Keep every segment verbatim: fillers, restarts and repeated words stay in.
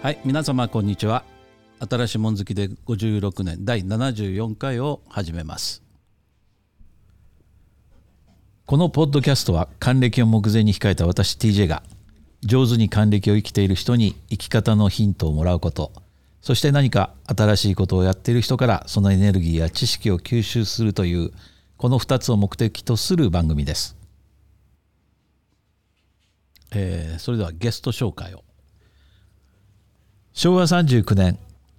はい、皆様こんにちは。新しいもん好きでごじゅうろくねんだいななじゅうよんかいを始めます。このポッドキャストは還暦を目前に控えた私 ティージェー が上手に還暦を生きている人に生き方のヒントをもらうこと、そして何か新しいことをやっている人からそのエネルギーや知識を吸収するという、このふたつを目的とする番組です。えー、それではゲスト紹介を。しょうわさんじゅうきゅうねん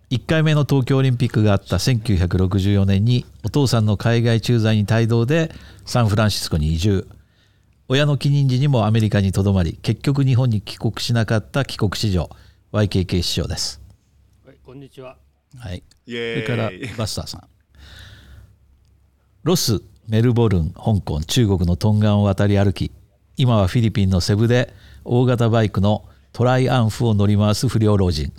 いっかいめの東京オリンピックがあったせんきゅうひゃくろくじゅうよねんにお父さんの海外駐在に帯同でサンフランシスコに移住、親の帰任時にもアメリカにとどまり、結局日本に帰国しなかった帰国子女 ワイケーケー 師匠です。はい、こんにちは。はい、イエーイ。それからバスターさん、ロス、メルボルン、香港、中国の東岸を渡り歩き、今はフィリピンのセブで大型バイクのトライアンフを乗り回す不良老人、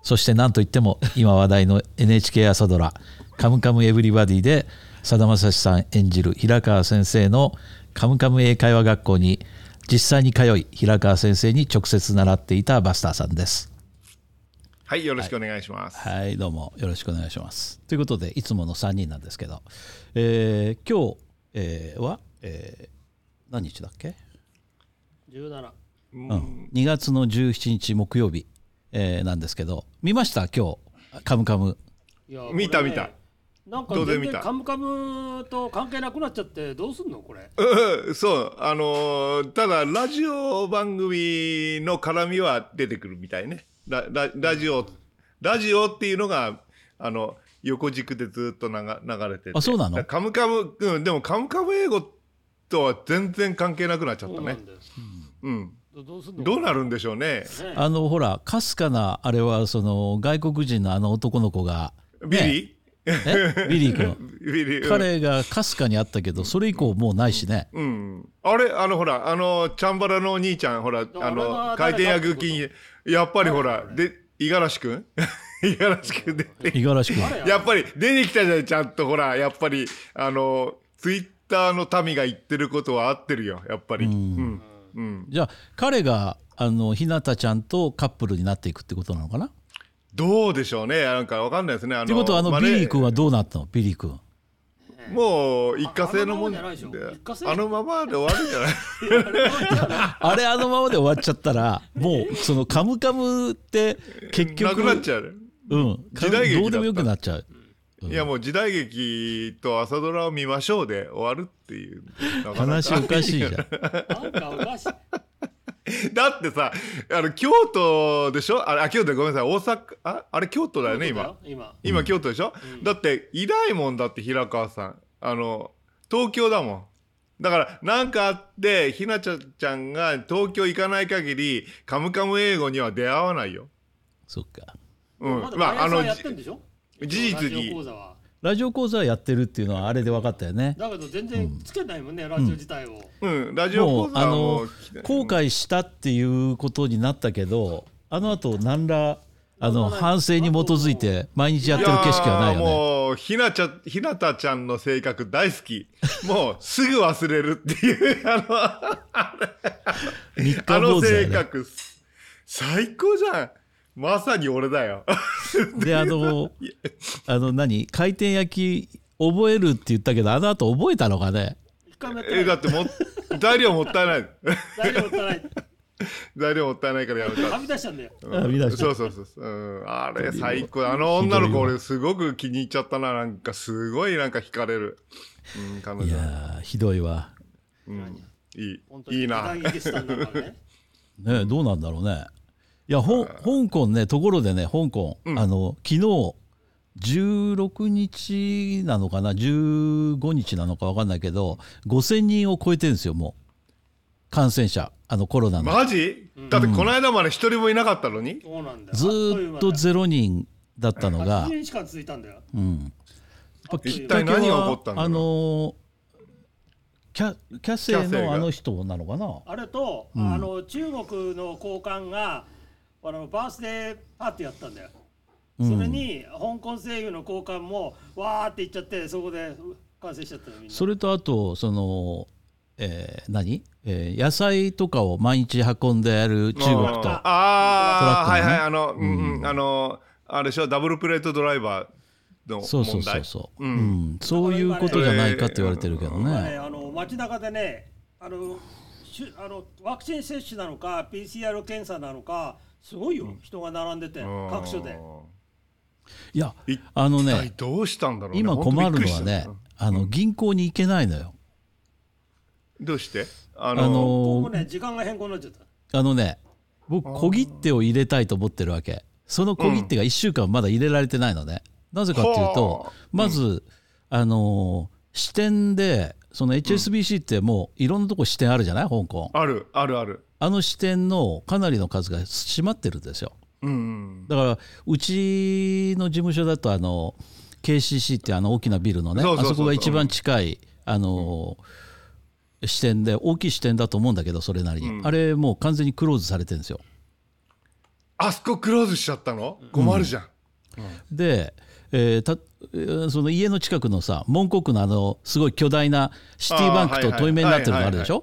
そして何といっても今話題の エヌエイチケー 朝ドラカムカムエヴリバディでさだまさしさん演じる平川先生のカムカム英会話学校に実際に通い、平川先生に直接習っていたバスターさんです。はい、よろしくお願いします。はい、はい、どうもよろしくお願いします。ということでいつものさんにんなんですけど、えー、今日、えー、は、えー、何日だっけ？じゅうなな、うん、にがつのじゅうしちにち木曜日、えー、なんですけど、見ました今日カムカム？いや、見た見た。なんか全然カムカムと関係なくなっちゃってどうすんのこれ。うん、そう、あのー、ただラジオ番組の絡みは出てくるみたいね。 ラ, ラ, ラジオラジオっていうのがあの横軸でずっと流れてて。あ、そうなの？カムカム、うん、でもカムカム英語とは全然関係なくなっちゃったね。うん、ど う, すんどうなるんでしょうね。あのほらかすかな、あれはその外国人のあの男の子が、ね、ビリーえビリー君ビリー、うん、彼がかすかにあったけどそれ以降もうないしね。うんうん、あれあのほらあのチャンバラのお兄ちゃんほらあの回転役金、やっぱりほらで五十嵐君五十嵐君で五十嵐君やっぱり出てきたじゃん。ちゃんとほらやっぱりあのツイッターの民が言ってることは合ってるよやっぱり。うん、うん、うん、じゃあ彼があのひなたちゃんとカップルになっていくってことなのかな。どうでしょうね、なんか分かんないですね。あのってことはあの、まあね、ビリー君はどうなったの？ビリー君もう一過性のもんじゃないでしょ。あのままで終わるんじゃないあれあのままで終わっちゃったらもうそのカムカムって結局なくなっちゃう、うん、時代劇だった。どうでもよくなっちゃう。いやもう時代劇と朝ドラを見ましょうで終わるっていうなかなか話おかしいじゃんなんかおかしいだってさ、あの京都でしょ、あれあ京都でごめんなさい大阪 あ, あれ京都だよね今 今, 今京都でしょ、うん、だっていないもん。だって平川さんあの東京だもん。だからなんかあってひなちゃんが東京行かない限りカムカム英語には出会わないよ。そっか、うん、まだ毎朝やってんでしょ事実に。ラジオ講座やってるっていうのはあれで分かったよね。だけど全然つけないもんね、うん、ラジオ自体を、うん、ラジオ講座はもう、あの後悔したっていうことになったけど、あの後何らあの反省に基づいて毎日やってる景色はないよね。いやもうひなちゃん、ひなたちゃんの性格大好き。もうすぐ忘れるっていうあのあれあの性格最高じゃん。まさに俺だよであのあの何回転焼き覚えるって言ったけどあの後覚えたのかね。えだっても材料もったいない材料もったいない材料もったいないからやめた。はみ出したんだよ、うん、はみ出した。そうそうそうそう、うん、あれ最高。あの女の子俺すごく気に入っちゃったな。なんかすごいなんか惹かれる、うん、彼女。いやひどいわ、うん、いいいいな、ねね、どうなんだろうね。いやほ香港ね、ところでね香港、うん、あの昨日じゅうろくにちなのかなじゅうごにちなのか分かんないけどごせんにんを超えてるんですよもう感染者。あのコロナのマジだってこの間までひとりもいなかったのに、うん、ずっとゼロにんだったのがはちねんしか続いたんだよ、うん、一体何が起こったんだろう。あのキャキャセイのあの人なのかなあれと、うん、あの中国の高官があのバースデーパーティーやったんだよ、うん、それに香港政府の高官もわーって言っちゃってそこで感染しちゃったのみんな。それとあとそのえー、何、えー、野菜とかを毎日運んでやる中国と、ああ、はいはい、あの、うん、あのあれでしょ、ダブルプレートドライバーの問題、そうそうそうそう、うんうん、そういうことじゃないかって言われてるけどね、えー、あの街中でね、あのあのワクチン接種なのか ピーシーアール 検査なのか、すごいよ、うん、人が並んでて各所で。いや、あのね、どうしたんだろうね、今困るのはね、あの銀行に行けないのよ。どうして？あのー、あのー、僕ね、時間が変更になっちゃった。あのね、僕小切手を入れたいと思ってるわけ。その小切手がいっしゅうかんまだ入れられてないのね。うん、なぜかっていうと、まず、うん、あのー、支店でその エイチエスビーシー ってもういろんなとこ支店あるじゃない？香港。あるあるある。あの支店のかなりの数が閉まってるんですよ。うんうん、だからうちの事務所だとあの ケーシーシー ってあの大きなビルのね、そうそうそうそう、あそこが一番近い、うん、あのー、支店で、大きい支店だと思うんだけど、それなりに、うん、あれもう完全にクローズされてるんですよ。あそこクローズしちゃったの？困るじゃん、うんうん、で、えー、たその家の近くのさ、門国のあのすごい巨大なシティバンクと対面になってるのあるでしょ、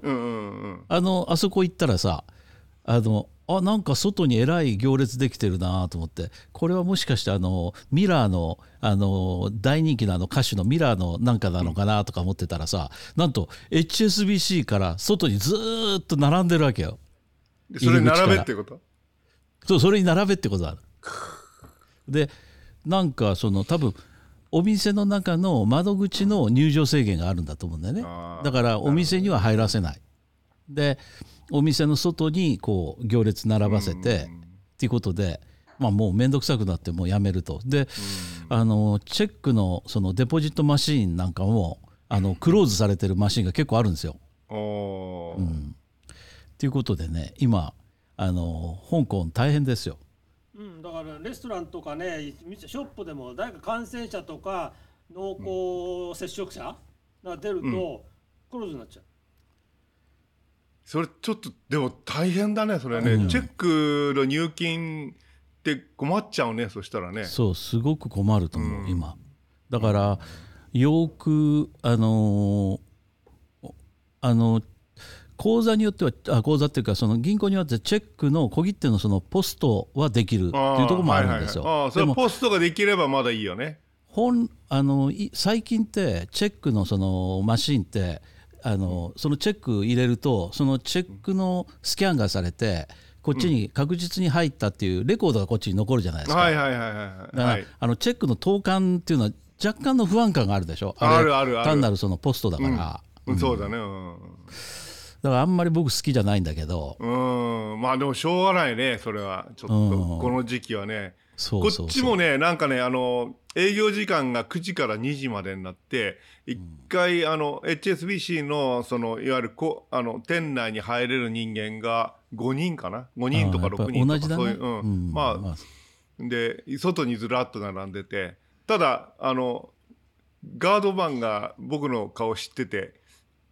あのあそこ行ったらさ、あのあ、なんか外にえらい行列できてるなと思って、これはもしかしてあのミラーの、あの大人気なの歌手のミラーのなんかなのかなとか思ってたらさ、なんと エイチエスビーシー から外にずっと並んでるわけよ。それに並べってこと？そう、それに並べってことだ。で、なんかその多分お店の中の窓口の入場制限があるんだと思うんだよね。だからお店には入らせないで、お店の外にこう行列並ばせてっていうことで、まあもう面倒くさくなってもうやめると。で、あのチェックのそのデポジットマシーンなんかもあのクローズされてるマシーンが結構あるんですよ。おー、うん、っていうことでね、今あの香港大変ですよ、うん、だからレストランとかね、ショップでも誰か感染者とか濃厚接触者が出ると、うん、クローズになっちゃう。それちょっとでも大変だね、それね、うん、チェックの入金って困っちゃうね、そしたらね。そう、すごく困ると思う、うん、今だからよくあのー、あの口座によっては、あ、口座っていうかその銀行によってチェックの小切手のそのポストはできるっていうところもあるんですよ、はいはいはい、あ、それポストができればまだいいよね。本あの最近ってチェックのそのマシンってあのそのチェック入れると、そのチェックのスキャンがされてこっちに確実に入ったっていうレコードがこっちに残るじゃないですか。はいはいはいはい、はい、あのチェックの投函っていうのは若干の不安感があるでしょ。あれあるある、単なるそのポストだから、うんうん、そうだね、うん、だからあんまり僕好きじゃないんだけど、うん、まあでもしょうがないね、それはちょっとこの時期はね、そうそうそう、こっちもね、なんかね、あの営業時間がくじからにじまでになって、一回あの エイチエスビーシー のそのいわゆるこあの店内に入れる人間がごにんかな、ごにんとかろくにんとか、そういう、うん、まあで外にずらっと並んでて、ただあのガードマンが僕の顔知ってて、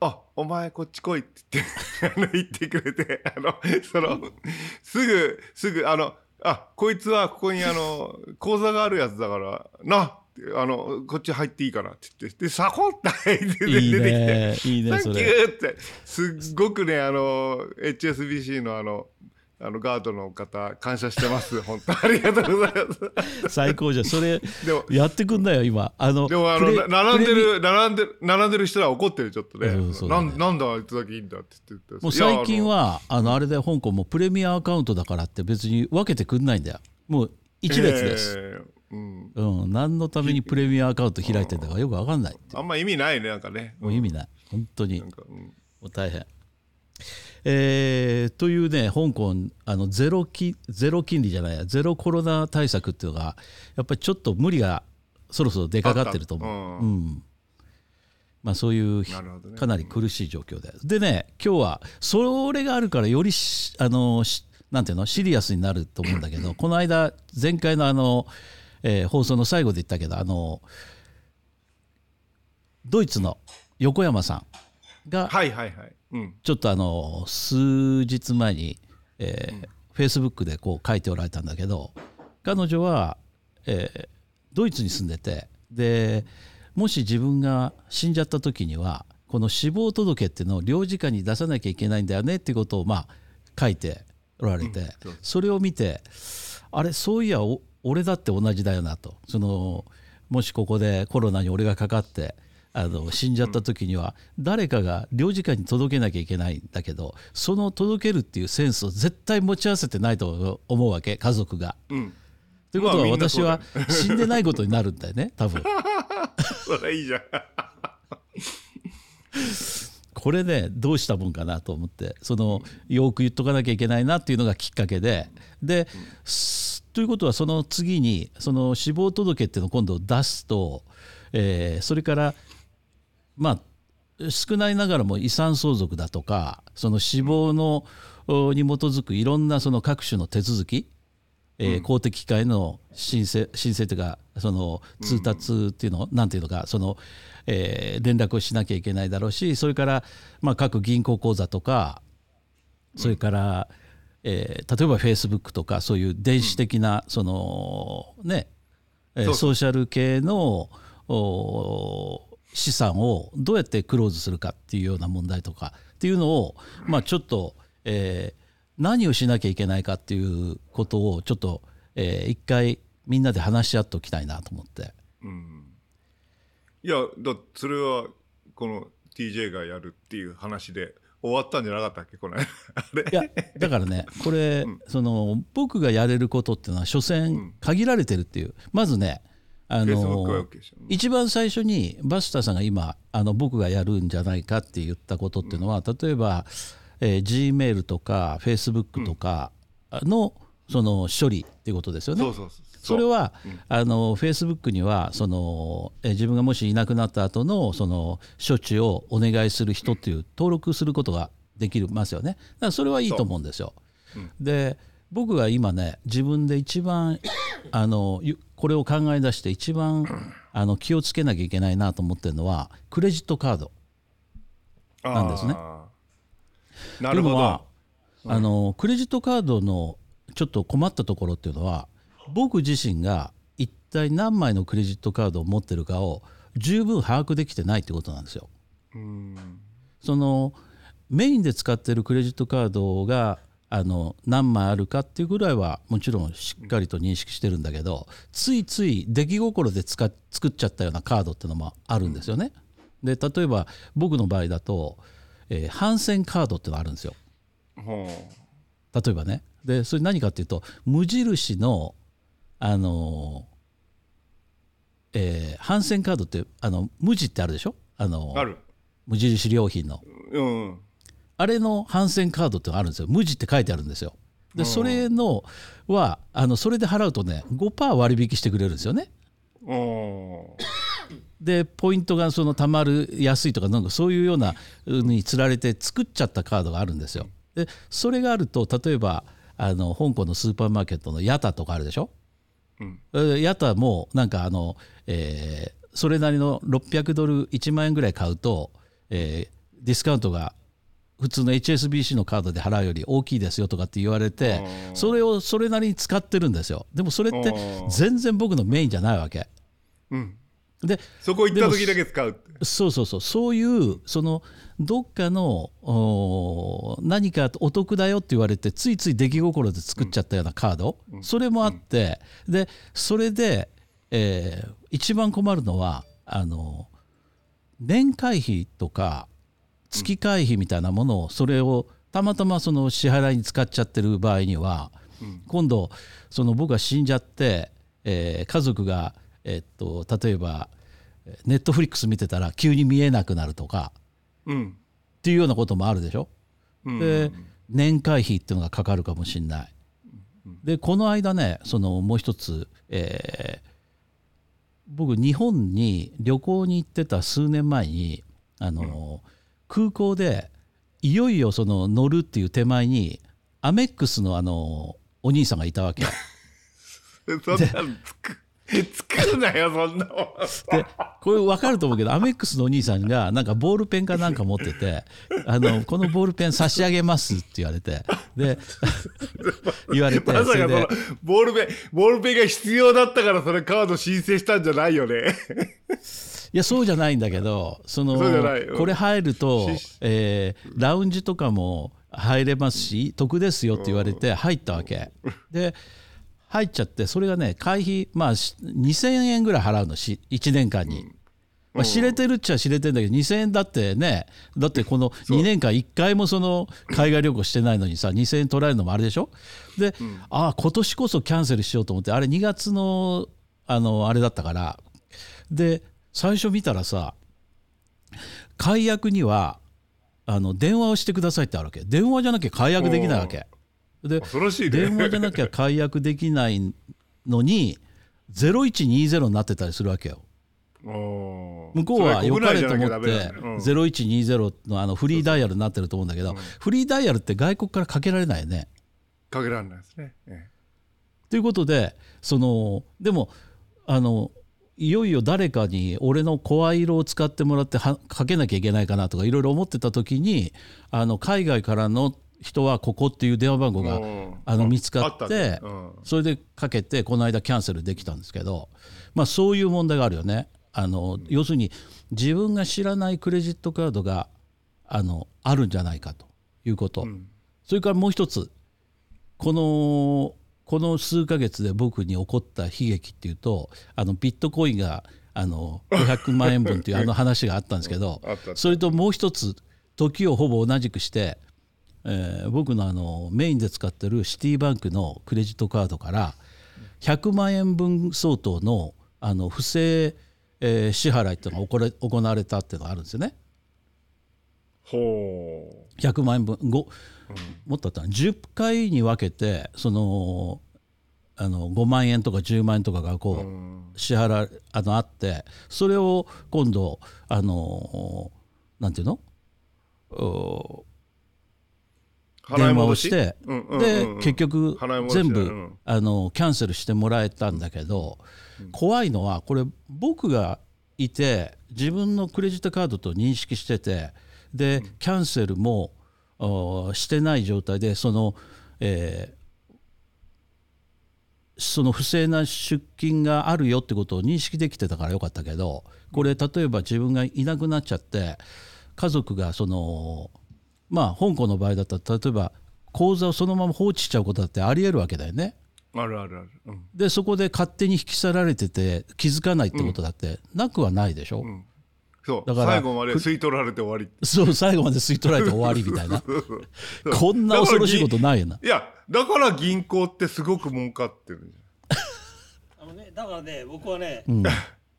あ、お前こっち来いって言って言ってくれて、あのそのすぐすぐあの。あ、こいつはここにあの口座があるやつだからな、あのこっち入っていいからって言って、でサコッと入って出てきて、いいね、いいね、それサンキューってすっごくね、あの エイチエスビーシー のあのあのガードの方感謝してます本当ありがとうございます最高じゃんそれやってくんなよ今。あのでもあの並んでる並んで並んでる人は怒ってるちょっとね、そうそう、ね、な, んなんだあいつだけいいんだって言って、もう最近はあ の, あ, のあれで香港もプレミアアカウントだからって別に分けてくんないんだよ、もう一列です、えーうんうん、何のためにプレミアアカウント開いてんだかよく分かんない、うん、あんま意味ないね、なんかね、もう意味ない本当に、なんか、うん、もう大変。えー、というね、香港あのゼロき、ゼロ金利じゃないや、ゼロコロナ対策っていうのがやっぱりちょっと無理がそろそろ出かかってると思う、うん、まあ、そういう、ね、かなり苦しい状況で、でね、今日はそれがあるからよりあのなんていうのシリアスになると思うんだけどこの間前回の、あの、えー、放送の最後で言ったけど、あのドイツの横山さんが、はいはいはい、うん、ちょっとあの数日前にえフェイスブックでこう書いておられたんだけど、彼女はえドイツに住んでて、でもし自分が死んじゃった時にはこの死亡届っていうのを領事館に出さなきゃいけないんだよねっていうことをまあ書いておられて、それを見て、あれそういやお俺だって同じだよなと、そのもしここでコロナに俺がかかってあの死んじゃった時には誰かが領事館に届けなきゃいけないんだけど、その届けるっていうセンスを絶対持ち合わせてないと思うわけ、家族が、うん、ということは私は死んでないことになるんだよね多分それいいじゃんこれねどうしたもんかなと思って、そのよく言っとかなきゃいけないなっていうのがきっかけでで、うん、ということはその次にその死亡届っていうのを今度出すと、えー、それからまあ、少ないながらも遺産相続だとかその死亡の、うん、に基づくいろんなその各種の手続き、うんえー、公的機関への申請申請というかその通達っていうの、うん、なんていうのかその、えー、連絡をしなきゃいけないだろうし、それから、まあ、各銀行口座とかそれから、うんえー、例えばフェイスブックとかそういう電子的な、うん、そのね、えー、ソーシャル系の資産をどうやってクローズするかっていうような問題とかっていうのを、まあちょっとえ何をしなきゃいけないかっていうことをちょっとえ一回みんなで話し合っておきたいなと思って、うん、いやだそれはこの ティージェー がやるっていう話で終わったんじゃなかったっけこの間あれいやだからねこれ、うん、その僕がやれることっていうのは所詮限られてるっていう、うん、まずねあの一番最初にバスタさんが今あの僕がやるんじゃないかって言ったことっていうのは、例えばえ G メールとか Facebook とかのその処理っていうことですよね。それはあの Facebook にはそのえ自分がもしいなくなった後のその処置をお願いする人っていう登録することができますよね。だからそれはいいと思うんですよ。で僕が今ね自分で一番あのこれを考え出して一番あの気をつけなきゃいけないなと思ってるのはクレジットカードなんですね。なるほど。でもは、うん、あのクレジットカードのちょっと困ったところっていうのは、僕自身が一体何枚のクレジットカードを持ってるかを十分把握できてないってことなんですよ。うーん、そのメインで使ってるクレジットカードがあの何枚あるかっていうぐらいはもちろんしっかりと認識してるんだけど、ついつい出来心で使っ作っちゃったようなカードっていうのもあるんですよね。で例えば僕の場合だと、えー、反戦カードっていうのがあるんですよ。例えばね。でそれ何かっていうと無印の、あのーえー、反戦カードってあの無地ってあるでしょ、あのー、ある無印良品の、うんうん、あれの反戦カードってのがあるんですよ。無地って書いてあるんですよ。でそれのはあのそれで払うとね ごパーセント 割引してくれるんですよね。でポイントがそのたまる安いとかなんかそういうようなにつられて作っちゃったカードがあるんですよ。でそれがあると例えばあの香港のスーパーマーケットのヤタとかあるでしょ、うん、ヤタもなんかあの、えー、それなりのろっぴゃくドルいちまんえんぐらい買うと、えー、ディスカウントが普通の エイチエスビーシー のカードで払うより大きいですよとかって言われて、それをそれなりに使ってるんですよ。でもそれって全然僕のメインじゃないわけ、うん、でそこ行った時だけ使うってそうそうそうそういうそのどっかの何かお得だよって言われてついつい出来心で作っちゃったようなカード、うん、それもあって、うん、でそれで、えー、一番困るのはあの年会費とか月会費みたいなものをそれをたまたまその支払いに使っちゃってる場合には、今度その僕が死んじゃってえ家族がえっと例えばネットフリックス見てたら急に見えなくなるとかっていうようなこともあるでしょ。で年会費っていうのがかかるかもしれない。でこの間ねそのもう一つえ僕日本に旅行に行ってた数年前にあの空港でいよいよその乗るっていう手前にアメックスのあのお兄さんがいたわけそんなの作るなよそんなもんでこれ分かると思うけどアメックスのお兄さんがなんかボールペンかなんか持っててあのこのボールペン差し上げますって言われてで言われてまさかのボールペンボールペンが必要だったからそれカード申請したんじゃないよねいやそうじゃないんだけどそのそこれ入ると、えー、ラウンジとかも入れますし得ですよって言われて入ったわけで入っちゃって、それがね会費、まあ、にせんえんぐらい払うのしいちねんかんに、まあ、知れてるっちゃ知れてるんだけどにせんえんだってね、だってこのにねんかんいっかいもその海外旅行してないのにさにせんえん取られるのもあれでしょ。で、うん、ああ今年こそキャンセルしようと思って、あれにがつのあのあれだったから、で最初見たらさ解約にはあの電話をしてくださいってあるわけ。電話じゃなきゃ解約できないわけで、恐ろしいね、電話じゃなきゃ解約できないのにゼロいちにゼロになってたりするわけよ。お向こうは良かれと思って、うん、ゼロいちにゼロの、 あのフリーダイヤルになってると思うんだけど、そうそう、うん、フリーダイヤルって外国からかけられないよね。かけられないですね。ええということで、そのでもあのいよいよ誰かに俺の声色を使ってもらってはかけなきゃいけないかなとかいろいろ思ってた時に、あの海外からの人はここっていう電話番号があの見つかって、それでかけてこの間キャンセルできたんですけど、まあそういう問題があるよね。あの要するに自分が知らないクレジットカードが あのあるんじゃないかということ、うん、それからもう一つ、このこの数ヶ月で僕に起こった悲劇っていうと、あのビットコインがあのごひゃくまんえんぶんというあの話があったんですけどそれともう一つ、時をほぼ同じくして、えー、僕のあのメインで使ってるシティバンクのクレジットカードからひゃくまんえんぶん相当の、 あの不正えー、支払いっていうのが行われたっていうのがあるんですよね。ほう。ひゃくまんえんぶん、ご、うん、もっとあったのじゅっかいに分けてそのあのごまんえんとかじゅうまんえんとかがこう支払いあのあって、それを今度あのなんていうの電話をして、うんうんうんうん、で結局全部、うん、あのキャンセルしてもらえたんだけど、うん、怖いのはこれ僕がいて自分のクレジットカードと認識してて、でキャンセルも、うん、してない状態でその、えー、その不正な出金があるよってことを認識できてたからよかったけど、これ例えば自分がいなくなっちゃって家族がそのまあ、香港の場合だったら例えば口座をそのまま放置しちゃうことだってありえるわけだよね。あるあるある、うん、でそこで勝手に引き去られてて気づかないってことだってなくはないでしょ、うん、そうだから最後まで吸い取られて終わり、そう最後まで吸い取られて終わりみたいなこんな恐ろしいことないよな。いやだから銀行ってすごく儲かってるあの、ね、だからね僕はね、うん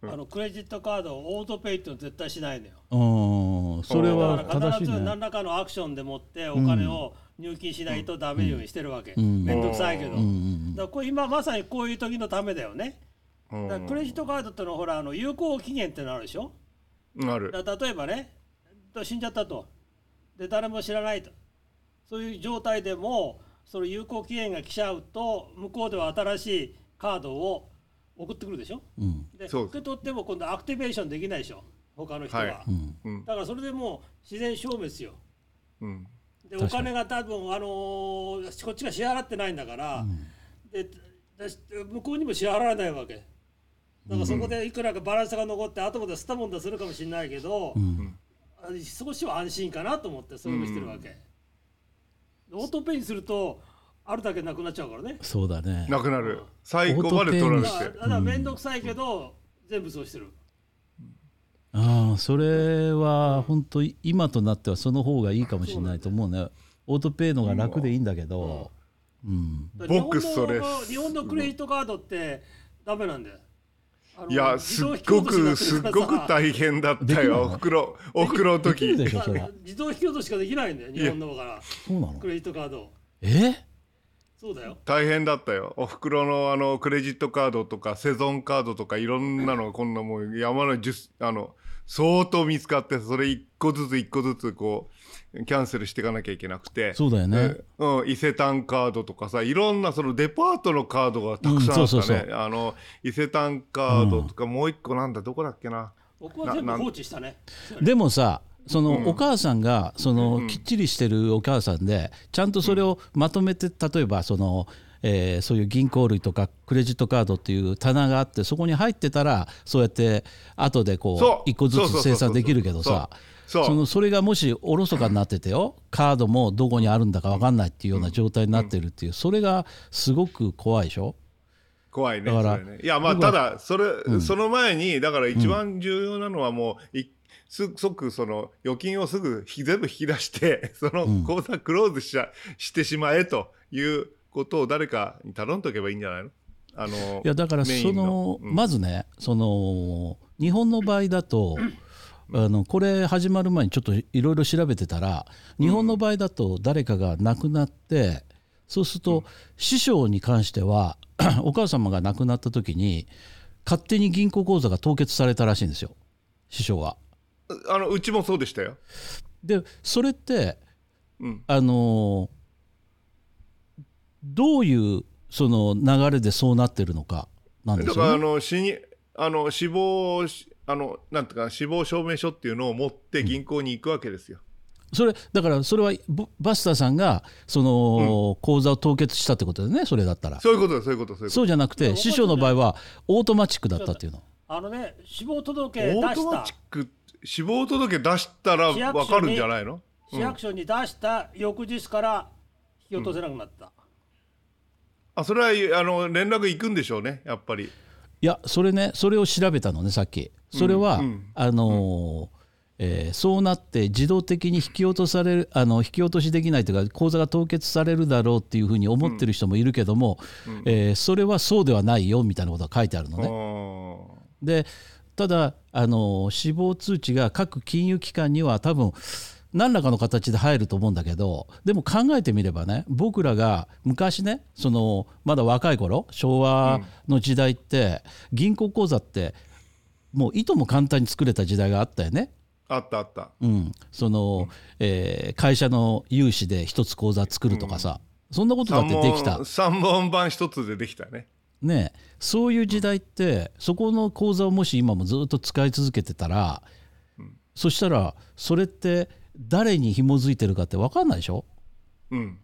あのクレジットカードをオートペイっての絶対しないのよ。それは必ず何らかのアクションでもってお金を入金しないとダメようにしてるわけ、うん、めんどくさいけど、うん、だからこれ今まさにこういう時のためだよね。だからクレジットカードってのはほらあの有効期限ってのあるでしょ。ある。だ例えばね死んじゃったとで誰も知らないと、そういう状態でもその有効期限が来ちゃうと向こうでは新しいカードを送ってくるでしょ、うん、で受け取っても今度アクティベーションできないでしょ他の人は、はいうん、だからそれでもう自然消滅よ、うん、でお金が多分、あのー、こっちが支払ってないんだから、うん、で向こうにも支払われないわけだから、そこでいくらかバランスが残って後まで吸ったもんだするかもしれないけど、うん、少しは安心かなと思ってそういうのしてるわけ、うん、オートペイにするとあるだけなくなっちゃうからね。そうだね。なくなる。最後まで取られて。だからめんどくさいけど、うん、全部そうしてる。ああ、それは本当に今となってはその方がいいかもしれないと思うね。オートペイのが楽でいいんだけど。うん。うん、僕それ。日本のクレジットカードってダメなんだよ。いやすっごくすっごく大変だったよ。お袋お袋の時。自動引き落としかできないんだよ日本のから。そうなの。クレジットカード。え？そうだよ大変だったよ。おふくろ の, あのクレジットカードとかセゾンカードとかいろんなのこんなもう山のじゅうあの相当見つかって、それ一個ずつ一個ずつこうキャンセルしていかなきゃいけなくて。そうだよね、うん、伊勢丹カードとかさいろんなそのデパートのカードがたくさんあったね。あの伊勢丹カードとか、うん、もう一個なんだどこだっけな。僕は全部放置したね。でもさそのお母さんがそのきっちりしてるお母さんでちゃんとそれをまとめて、例えばそのえー、そういう銀行類とかクレジットカードっていう棚があって、そこに入ってたらそうやって後でこう一個ずつ精算できるけどさ、そのそれがもしおろそかになっててよ、カードもどこにあるんだか分かんないっていうような状態になってるっていう、それがすごく怖いでしょ。怖いね。だからそれね、いやまあただそれ、うん、その前にだから一番重要なのはもう一す即その預金をすぐ全部引き出してその口座クローズ し, してしまえということを誰かに頼んでおけばいいんじゃないの？あのいやだからその、うん、まずね、その日本の場合だと、うん、あのこれ始まる前にちょっといろいろ調べてたら、日本の場合だと誰かが亡くなって、うん、そうすると、うん、師匠に関してはお母様が亡くなった時に勝手に銀行口座が凍結されたらしいんですよ、師匠は。あのうちもそうでしたよ。でそれって、うん、あのどういうその流れでそうなってるのかなんですよね。だからあの死にあの死亡あのなんていうか死亡証明書っていうのを持って銀行に行くわけですよ。うん、それだからそれはバスターさんがその口座を凍結したってことだよね。それだったらそういうことそういうことそういうこと。そうじゃなくて師匠の場合はオートマチックだったっていうの。あのね死亡届出した。オートマチック死亡届出したら分かるんじゃないの？市役所に出した翌日から引き落とせなくなった。うん、あそれはあの連絡行くんでしょうね、やっぱり。いやそれね、それを調べたのねさっき。それは、うんうんあのーうんえー、そうなって自動的に引き落とされるあの引き落としできないというか口座が凍結されるだろうっていうふうに思ってる人もいるけども、うんうんえー、それはそうではないよみたいなことが書いてあるのね。でただあの死亡通知が各金融機関には多分何らかの形で入ると思うんだけど、でも考えてみればね、僕らが昔ねそのまだ若い頃昭和の時代って、うん、銀行口座ってもういとも簡単に作れた時代があったよね。あったあった、うんそのうんえー、会社の融資で一つ口座作るとかさ、うん、そんなことだってできた。さんぼんばん一つでできたねね、そういう時代ってそこの口座をもし今もずっと使い続けてたら、うん、そしたらそれって誰に紐づいてるかって分かんないでしょ、うん、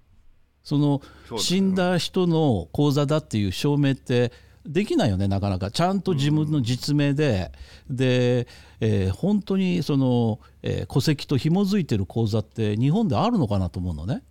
そのそうですね、死んだ人の口座だっていう証明ってできないよねなかなか。ちゃんと自分の実名で、うん、で、えー、本当にその、えー、戸籍と紐づいてる口座って日本であるのかなと思うのね。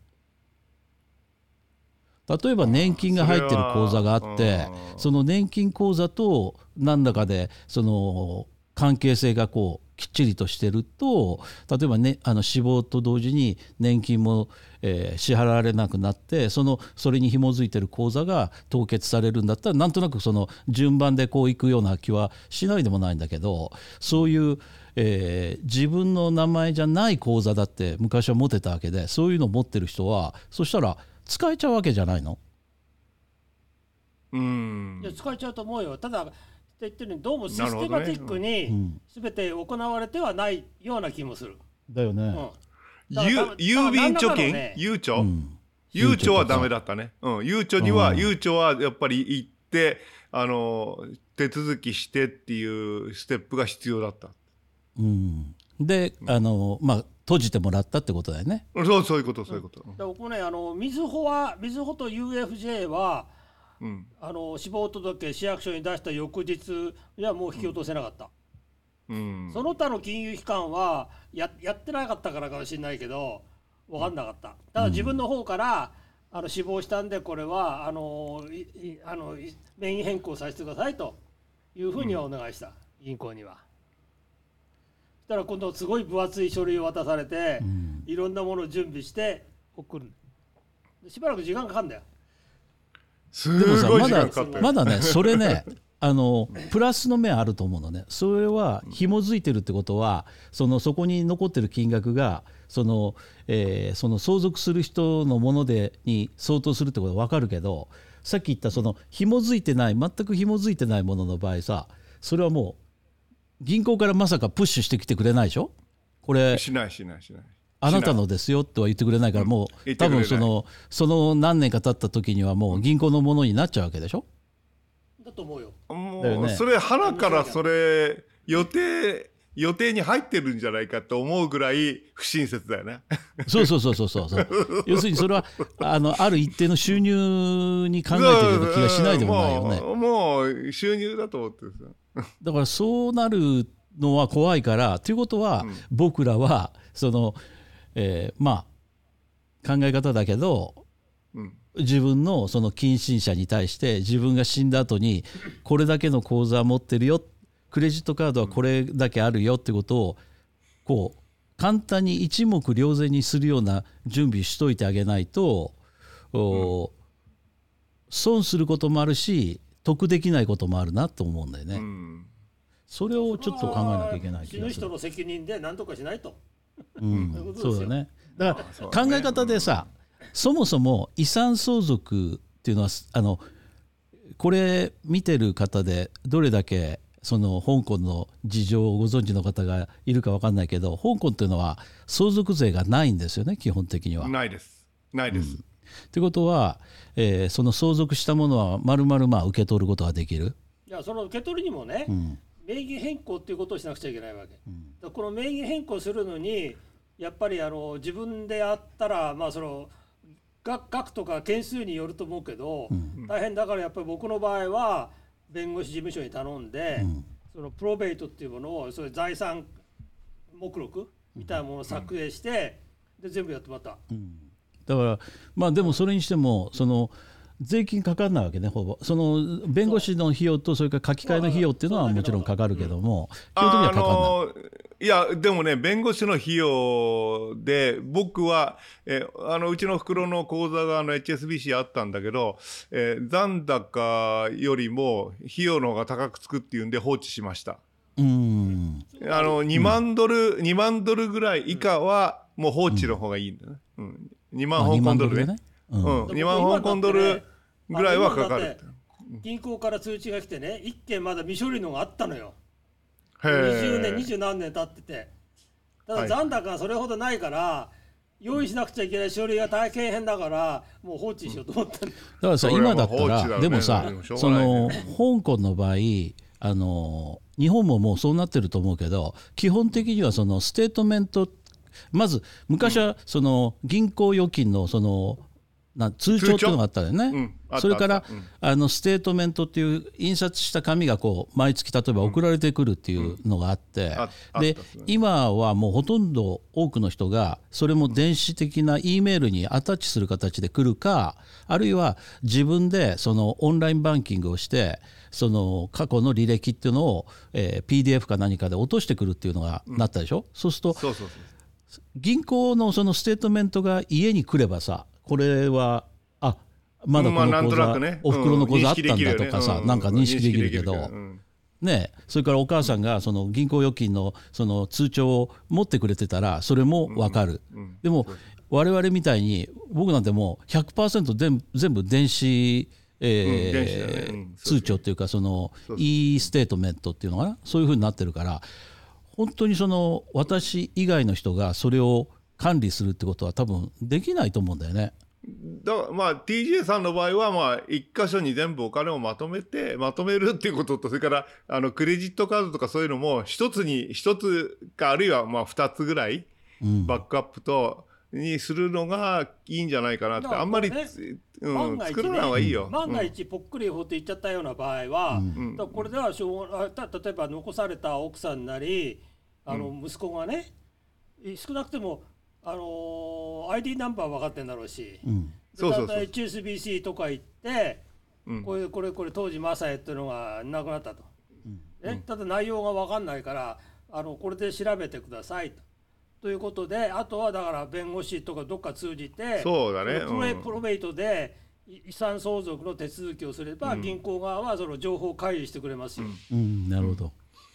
例えば年金が入ってる口座があって、その年金口座と何らかでその関係性がこうきっちりとしてると、例えばねあの死亡と同時に年金もえ支払われなくなって、そのそれに紐づいてる口座が凍結されるんだったらなんとなくその順番でこういくような気はしないでもないんだけど、そういうえ自分の名前じゃない口座だって昔は持てたわけで、そういうのを持ってる人はそしたら使えちゃうわけじゃないの？うーんいや使えちゃうと思うよ。ただって言ってるようにどうもシステマティックに全て行われてはないような気もする。だよね。郵便貯金、ゆうちょ、ゆうちょはダメだったね。ゆうちょにはゆうちょはやっぱり行ってあの手続きしてっていうステップが必要だった。うん、で、あのまあ。閉じてもらったってことだよね。そうそういうことそういうこと。うん、で僕ねあのみずほはみずほと ユーエフジェー は、うん、あの死亡届市役所に出した翌日いやもう引き落とせなかった。うん、その他の金融機関は や, やってなかったからかもしれないけど分かんなかった。ただ自分の方から、うん、あの死亡したんでこれはあのあの名義変更させてくださいというふうにはお願いした、うん、銀行には。だから今度すごい分厚い書類を渡されて、うん、いろんなものを準備して送る。しばらく時間かかるんだよ。すごい時間かかったよ。まだねそれねあのプラスの面あると思うのね。それは紐づいてるってことは そのそこに残ってる金額がその、えー、その相続する人のものでに相当するってことは分かるけど、さっき言ったその紐づいてない全く紐づいてないものの場合さ、それはもう銀行からまさかプッシュしてきてくれないでしょ。これしないしないしない。あなたのですよとは言ってくれないから、もう多分そのその何年か経った時にはもう銀行のものになっちゃうわけでしょ。だと思うよ。もうそれ腹からそれ予定予定に入ってるんじゃないかと思うぐらい不親切だよね。そうそうそうそうそう要するにそれは あの、ある一定の収入に考えてるような気がしないでもないよね。もう、もう収入だと思ってるんですよだからそうなるのは怖いからということは、うん、僕らはその、えー、まあ考え方だけど、うん、自分のその近親者に対して自分が死んだ後にこれだけの口座持ってるよ、クレジットカードはこれだけあるよってことをこう簡単に一目瞭然にするような準備しといてあげないと、うん、損することもあるし得できないこともあるなと思うんだよね、うん、それをちょっと考えなきゃいけない気がする。死ぬ人の責任で何とかしないと、うん、そうだね。だから考え方でさ、そもそも遺産相続っていうのはあのこれ見てる方でどれだけその香港の事情をご存知の方がいるか分かんないけど、香港っていうのは相続税がないんですよね、基本的には。ないですないです、うん、ってことは、えー、その相続したものは丸々まあ受け取ることができる。いや、その受け取りにもね、うん、名義変更っていうことをしなくちゃいけないわけ、うん、だからこの名義変更するのにやっぱりあの自分でやったらまあその額とか件数によると思うけど、うん、大変だからやっぱり僕の場合は弁護士事務所に頼んで、うん、そのプロベイトっていうものをそれ財産目録みたいなものを作成して、うん、で全部やってもらった、うん、だからまあでもそれにしてもその税金かからないわけね、ほぼ。その弁護士の費用とそれから書き換えの費用っていうのはもちろんかかるけども、うん、基本的にはかかんない。いやでもね、弁護士の費用で僕はえあのうちの袋の口座があの エイチエスビーシー あったんだけど、えー、残高よりも費用の方が高くつくっていうんで放置しました。うん、あのにまんドル、うん、にまんドルぐらい以下はもう放置の方がいいんだね、うんうん、にまん香港ドルね、うん、にまん香港ドルぐらいはかかる。銀行から通知が来てね、いっけんまだ未処理のがあったのよ。にじゅうねんにじゅう何年経ってて、ただ残高がそれほどないから、はい、用意しなくちゃいけない書類が大変だからもう放置しようと思った、うん、だからさ今だったら、ね、でもさ、もその香港の場合あの日本ももうそうなってると思うけど、基本的にはそのステートメント、まず昔はその銀行預金のそのな通帳っていうのがあったよね、うん、それからあ、うん、あのステートメントっていう印刷した紙がこう毎月例えば送られてくるっていうのがあって、うん、で今はもうほとんど多くの人がそれも電子的な E メールにアタッチする形で来るか、あるいは自分でそのオンラインバンキングをしてその過去の履歴っていうのを、えー、ピーディーエフ か何かで落としてくるっていうのがなったでしょ、うん、そうするとそうそうそう銀行のそのステートメントが家に来ればさ、これはあまだこの口座、まあね、お袋の口座あったんだとかさ、うんね、なんか認識できるけど、うんね、それからお母さんがその銀行預金 の, その通帳を持ってくれてたらそれも分かる、うんうん、でも我々みたいに僕なんてもう ひゃくパーセント 全, 全部電子、えーうん電子ねうん、通帳っていうかその E ステートメントっていうのかな、そういう風になってるから、本当にその私以外の人がそれを管理するってことは多分できないと思うんだよね。だからまあ ティージェー さんの場合はまあ一箇所に全部お金をまとめてまとめるっていうことと、それからあのクレジットカードとかそういうのも一つに一つかあるいはまあふたつぐらいバックアップとにするのがいいんじゃないかなって、あんまり、ねうんね、作らない方がいいよ。万が一ぽっくり放っていっちゃったような場合は、うん、だこれではしょうた例えば残された奥さんなりあの息子がね、うん、少なくてもあのー、アイディー ナンバー分かってんだろうし、うん、そうそうそう エイチエスビーシー とか行って、うん、これこれこれ当時マサエっていうのがなくなったと、うんえ、ただ内容が分かんないからあのこれで調べてくださいと、ということで、あとはだから弁護士とかどっか通じてそうだね、うん、プロベイトで遺産相続の手続きをすれば、うん、銀行側はその情報を開示してくれますよ、うんうん、なるほど、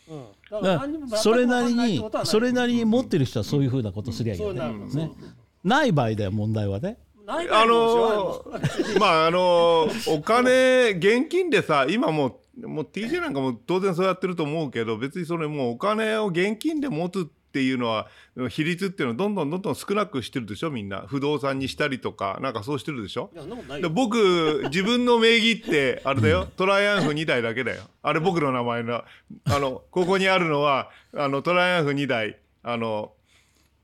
うん、だからだそれなりにそれなりに持ってる人はそういうふうなことすりゃいいよね、うんうん、ねない場合だよ問題はね。ない場合もまああのお金現金でさ、今もうもう ティージェー なんかも当然そうやってると思うけど、別にそれもうお金を現金で持つっていうのは比率っていうのはどんどんどんどん少なくしてるでしょ。みんな不動産にしたりとかなんかそうしてるでしょ。いや、なんかないよ。僕自分の名義ってあれだよトライアンフにだいだけだよ。あれ僕の名前の、 あのここにあるのはあのトライアンフにだいあの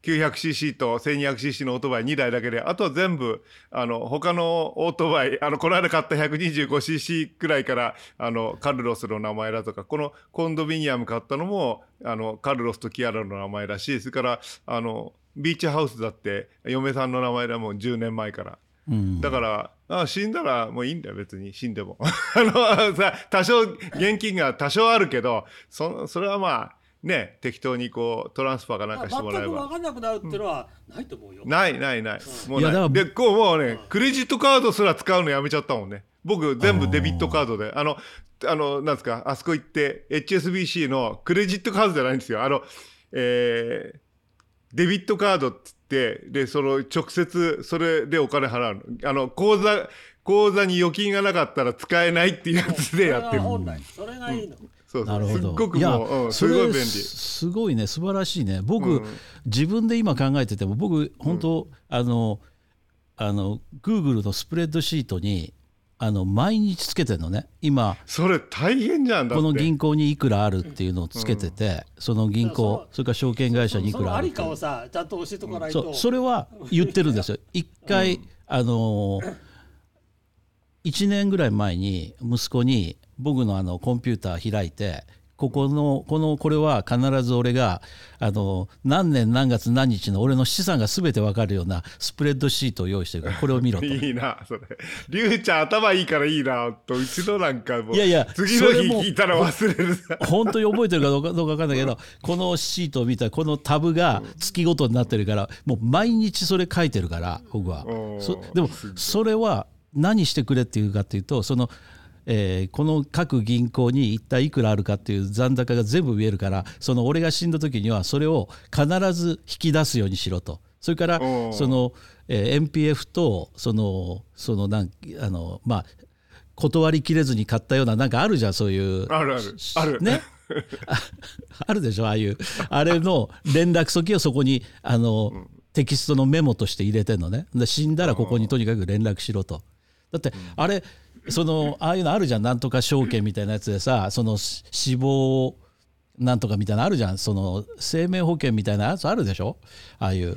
きゅうひゃくシーシー と せんにひゃくシーシー のオートバイにだいだけで、あとは全部あの他のオートバイ、あのこの間買った ひゃくにじゅうごシーシー くらいからあのカルロスの名前だとか、このコンドミニアム買ったのもあのカルロスとキアラの名前だし、それからあのビーチハウスだって嫁さんの名前だもんじゅうねんまえから、うん、だからああ死んだらもういいんだよ別に死んでもあのさ多少現金が多少あるけど そ, それはまあね、適当にこうトランスファーかなんかしてもらえば全く分かんなくなるっていうのはないと思うよ、うん、ないないない、うん、もうない。いやだからでこうもうね、うん、クレジットカードすら使うのやめちゃったもんね。僕全部デビットカードで、あのあのなんですか、あそこ行って エイチエスビーシー のクレジットカードじゃないんですよ、あの、えー、デビットカードっつって、でその直接それでお金払うの、あの口座口座に預金がなかったら使えないっていうやつでやってる。それが本来、それがいいの、うん、そうそう、なるほど。すっごくもう、うん、すごい便利。すごいね、素晴らしいね。僕、うん、自分で今考えてても、僕本当、うん、あのあの Google のスプレッドシートにあの毎日つけてるのね。今それ大変じゃん。だってこの銀行にいくらあるっていうのをつけてて、うん、その銀行、それから証券会社にいくらあるっていう。そのありかをさ、ちゃんと教えておかないと。そう、それは言ってるんですよ。一回、うん、あのいちねんぐらい前に息子に僕 の, あのコンピューター開いて、ここのこのこれは必ず俺があの何年何月何日の俺の資産が全て分かるようなスプレッドシートを用意してるから、これを見ろといいなそれ、りゅうちゃん頭いいからいいなと。うちのなんかもういやいや次の日聞いたら忘れるさ。本当に覚えてるかどう か, どうか分かんないけど、このシートを見たらこのタブが月ごとになってるから、もう毎日それ書いてるから僕は。そでもそれは何してくれっていうかっていうと、そのえー、この各銀行に一体いくらあるかっていう残高が全部見えるから、その俺が死んだ時にはそれを必ず引き出すようにしろと。それからその、えー、エムピーエフ とそのそのなんあのまあ断りきれずに買ったようななんかあるじゃん、そういうあるあるあるねあるでしょ、ああいうあれの連絡先をそこにあの、うん、テキストのメモとして入れてんのね。で死んだらここにとにかく連絡しろと。だってあれ、うん、そのああいうのあるじゃん、なんとか証券みたいなやつでさ、その死亡なんとかみたいなのあるじゃん、その生命保険みたいなやつあるでしょ、ああいう。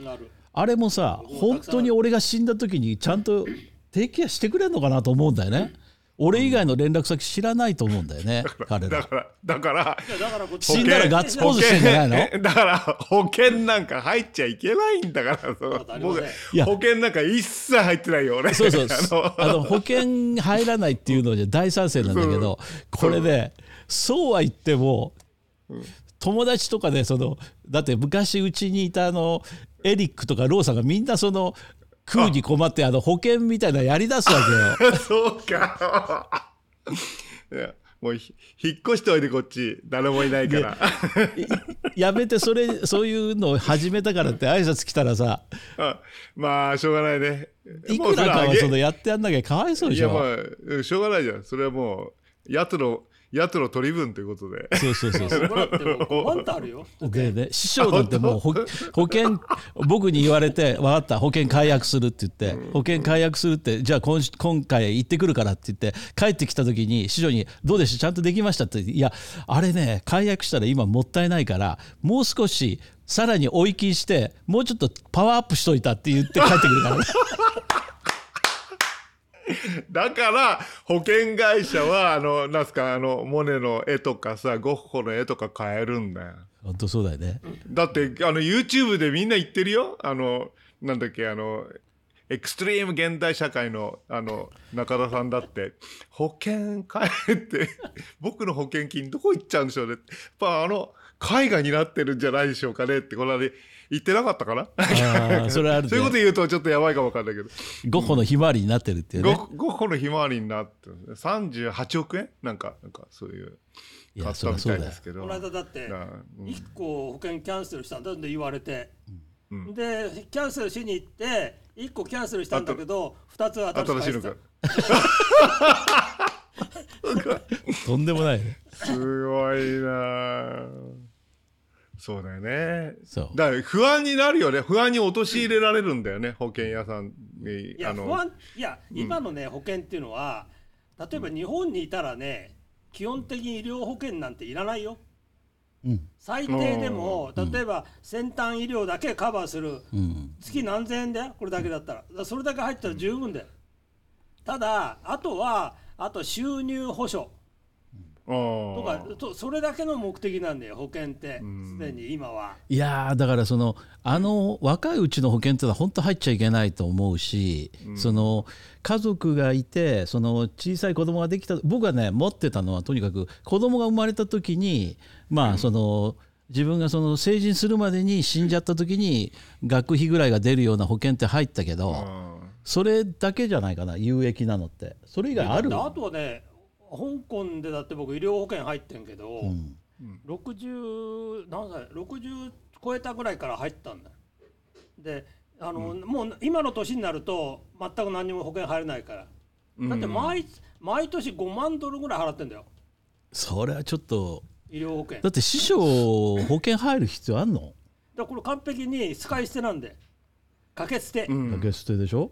あれもさ、本当に俺が死んだ時にちゃんと提携してくれるのかなと思うんだよね。俺以外の連絡先知らないと思うんだよね、うん、彼ら。だからだから死んだらガッツポーズしてんじゃないの。だから保険なんか入っちゃいけないんだから。そう僕保険なんか一切入ってないよ俺。そうそうあのあの保険入らないっていうのじゃ大賛成なんだけど、これね、そうは言っても、うん、友達とかで、ね、そのだって昔うちにいたあのエリックとかローさんがみんなその食うに困ってあの保険みたいなのやりだすわけよ。そうかいやもう引っ越しておいでこっち誰もいないからやめてそれそういうのを始めたからって挨拶来たらさあ、まあしょうがないね。いくらかはそのやってやんなきゃかわいそうでしょ。いや、まあ、しょうがないじゃん。それはもうやつのやつの取り分ということで。そうそうそうそう。あんたあるよ。でね、師匠だってもう 保, 保険僕に言われて分かった保険解約するって言って、保険解約するってじゃあ 今, 今回行ってくるからって言って帰ってきた時に師匠にどうでしたちゃんとできましたって言って、いやあれね解約したら今もったいないからもう少しさらに追い金してもうちょっとパワーアップしといたって言って帰ってくるからね。だから保険会社はあのなんすかあのモネの絵とかさゴッホの絵とか買えるんだよ。本当そうだよね。だってあの YouTube でみんな言ってるよ。あのなんだっけあのエクストリーム現代社会のあの中田さんだって保険買えって僕の保険金どこ行っちゃうんでしょうね。やっぱあの海外になってるんじゃないでしょうかねってこの間言ってなかったかな。あ そ, れある、ね、そういうこと言うとちょっとやばいかも分かんないけど、ゴッホのひまわりになってるっていうね。ゴッホのひまわりになってるさんじゅうはちおくえんなんかなんかそういう買ったみたいですけど、この間だっていっこ保険キャンセルしたんだって言われて、うん、でキャンセルしに行っていっこキャンセルしたんだけどふたつ新しいのかとんでもないね。すごいな。そうだよね。そうだから不安になるよね。不安に陥れられるんだよね、うん、保険屋さんに。いやあの不安、いや今のね、うん、保険っていうのは例えば日本にいたらね、基本的に医療保険なんていらないよ、うん、最低でも例えば先端医療だけカバーする、うん、月何千円だよこれだけだったら。だからそれだけ入ったら十分だよ。ただあとはあと収入保障とかと、それだけの目的なんだよ保険ってすでに今は。いやだからそのあの若いうちの保険ってのは本当入っちゃいけないと思うし、うん、その家族がいてその小さい子供ができた、僕がね持ってたのはとにかく子供が生まれた時にまあその、うん、自分がその成人するまでに死んじゃった時に学費ぐらいが出るような保険って入ったけど、うん、それだけじゃないかな有益なのって。それ以外ある？あとはね香港でだって僕医療保険入ってんけど、うん、ろくじゅう何歳ろくじゅう超えたぐらいから入ったんだよ。であの、うん、もう今の年になると全く何も保険入れないから、だって 毎,、うん、毎年ごまんドルぐらい払ってんだよ。それはちょっと医療保険だって師匠保険入る必要あんの？だからこれ完璧に使い捨てなんでかけ捨て、うん、かけ捨てでしょ。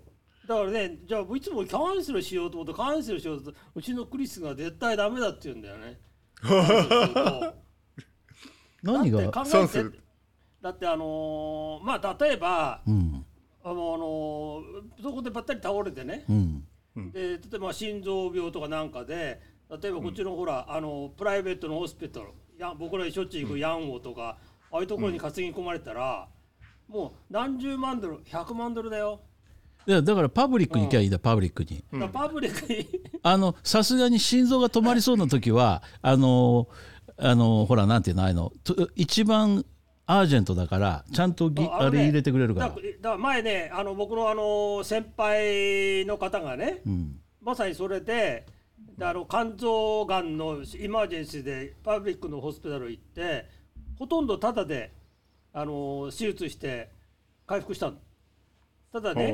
だからね、じゃあいつもキャンセルしようと思ってキャンセルしようと、うちのクリスが絶対ダメだって言うんだよね。何が考えて、だってあのー、まあ例えば、うん、あのー、そこでばったり倒れてね、うんうん、で例えば心臓病とかなんかで、例えばこっちのほら、うん、あのプライベートのホスピタル、や僕らしょっちゅう行くヤンオとか、うん、ああいうところに担ぎ込まれたら、うん、もう何十万ドルひゃくまんドルだよ。いやだからパブリックに行きゃいいだ、うん、パブリックに、うん、パブリックにあのさすがに心臓が止まりそうな時はあのあのほらなんていうのああの一番アージェントだからちゃんとぎ あ, あ, あれ入れてくれるから。だから前ねあの僕のあの先輩の方がね、うん、まさにそれであの肝臓がんのイマージェンシーでパブリックのホスピタル行ってほとんどタダであの手術して回復したの。ただね、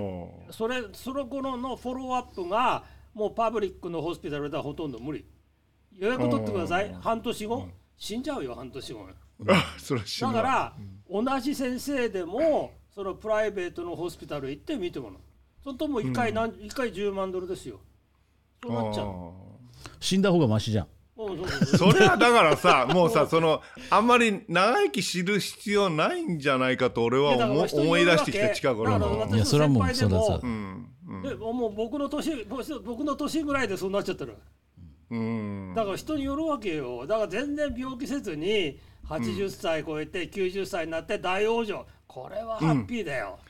それその頃のフォローアップがもうパブリックのホスピタルではほとんど無理。予約取ってください。はんとしご、うん、死んじゃうよはんとしご。それ死んだ。だから、うん、同じ先生でもそのプライベートのホスピタル行って見てもらう。それともいっかい何、うん、いっかいじゅうまんドルですよ。そうなっちゃう。死んだ方がマシじゃん。それはだからさもうさそのあんまり長生き知る必要ないんじゃないかと俺は 思, 思い出してきた近頃の。いやそれはもうそうださ、うんうん、でもう僕の年僕の年ぐらいでそうなっちゃってる、うん、だから人によるわけよ。だから全然病気せずにはちじゅっさい超えてきゅうじゅっさいになって大往生、これはハッピーだよ、うん。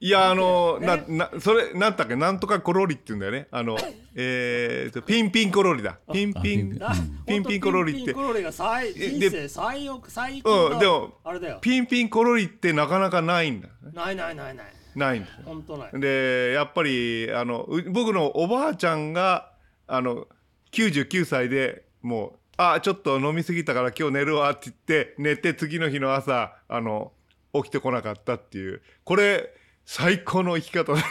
いやあのななそれなんだっけなんとかコロリっていうんだよねあのえーピンピンコロリだピンピンピンピンコロリってピンピンコロリが最人生最最高のでもあれだよ。ピンピンコロリってなかなかないんだ、ね、ないないないないないんだ本当ないでやっぱりあの僕のおばあちゃんがあのきゅうじゅうきゅうさいでもうあちょっと飲みすぎたから今日寝るわって言って寝て次の日の朝あの起きてこなかったっていうこれ最高の生き方だな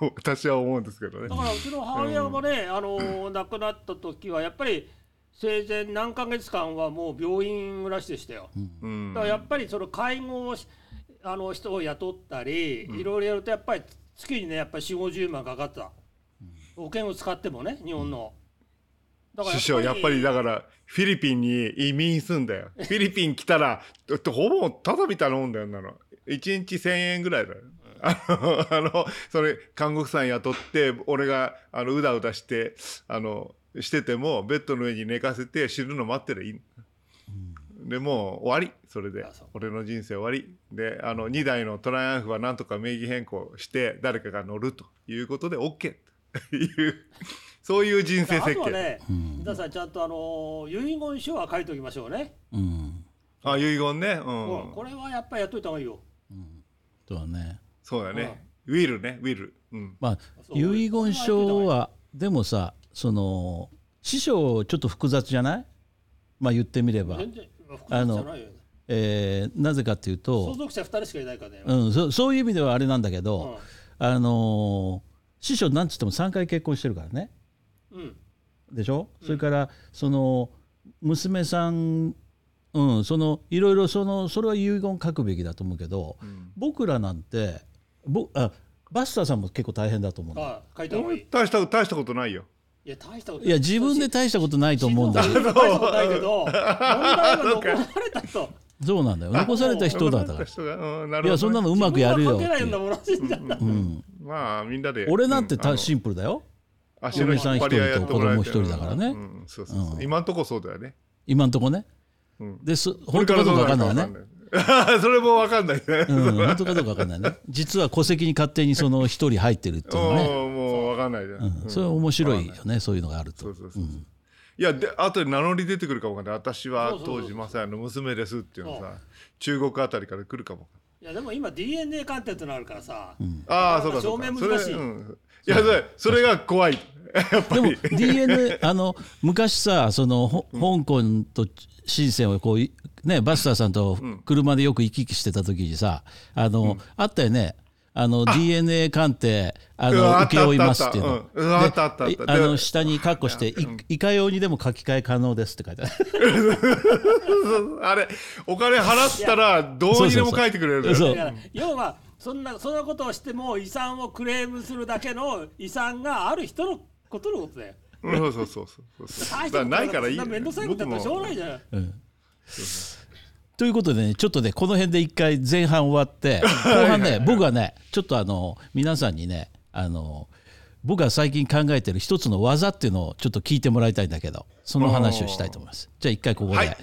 と私は思うんですけどね。だからうちの母親もね、うん、あの亡くなった時はやっぱり生前何ヶ月間はもう病院暮らしでしたよ、うん、だからやっぱりその介護をあの人を雇ったり、うん、いろいろやるとやっぱり月にねやっぱりよんじゅうごじゅうまんかかった、うん、保険を使ってもね日本の、うん、だから師匠やっぱりだからフィリピンに移民すんだよフィリピン来たらほぼタダみたいなもんだよなのいちにちせんえんぐらいだよあのあのそれ看護婦さん雇って俺があのうだうだしてあのしててもベッドの上に寝かせて死ぬの待ってりゃいい、うん、でもう終わりそれで俺の人生終わりであのにだいのトライアンフはなんとか名義変更して誰かが乗るということで OK というそういう人生設計。あとはね皆さんちゃんとあの遺言書は書いておきましょうね、うん、あ遺言ね、うん、これはやっぱりやっといた方がいいよ、うん、とはねそうだね、うん、ウィルねウィル、うん、まあ遺言書はでもさその師匠ちょっと複雑じゃない？まあ言ってみれば全然複雑じゃないよ、ねえー、なぜかっていうと相続者ふたりしかいないからね、うん、そ, そういう意味ではあれなんだけど、うん、あの師匠なんつってもさんかい結婚してるからね、うん、でしょ、うん、それからその娘さんうん、そのいろいろ そ, のそれは遺言書くべきだと思うけど、うん、僕らなんてあバスターさんも結構大変だと思うんだ。ああ書いた方がいい。大した大したことないよ。いや大したことない。いや自分で大したことないと思うんだ。自分で大したことないけど問題は残された人。そうなんだよ。残された人だったから。うん、なるほどね、いやそんなのうまくやるよ。自分は書けないんだもんらしいんだ。うん。まあみんなで。俺なんてた、うん、シンプルだよ。足のさん一人と子供一人だからね。うん、そうそうそう、うん、今んとこそうだよね。今んとこね。うん、で本当かどうか分かんないね。それも分かんないね。うん、本当かどうか分かんないね。実は戸籍に勝手にその一人入ってるっていうのね。もう分かんないじゃん、うん。それは面白いよね。そういうのがあると。そうそうそうそう、うん、いやで後で名乗り出てくるかもかんない。私は当時まさやの娘ですっていうのさ、そうそうそう中国あたりから来るかも。いやでも今 ディーエヌエー 鑑定ってのあるからさ。うん、ああそうかそうか。証明難しい。それ、うん、いやそれそれが怖い。でも ディーエヌエー あの昔さその香港と深センをこうねバスターさんと車でよく行き来してた時にさあの、うん、あったよねあの ディーエヌエー 鑑定あの請け負いますっていうの、うん、あったあったあったあの下に括弧してい、うん、いかようにでも書き換え可能ですって書いてある。あれお金払ったらどうにでも書いてくれるんだよ。そうそうそうそう要はそんなそんなことをしても遺産をクレームするだけの遺産がある人のことのことだよ。そうそうそうそうそう。だないからいい。面倒くさいことはしょうがないじゃない。うん。ということでね、ちょっとねこの辺で一回前半終わって後半ね僕はねちょっとあの皆さんにねあの僕が最近考えてる一つの技っていうのをちょっと聞いてもらいたいんだけどその話をしたいと思います。じゃあ一回ここで。はい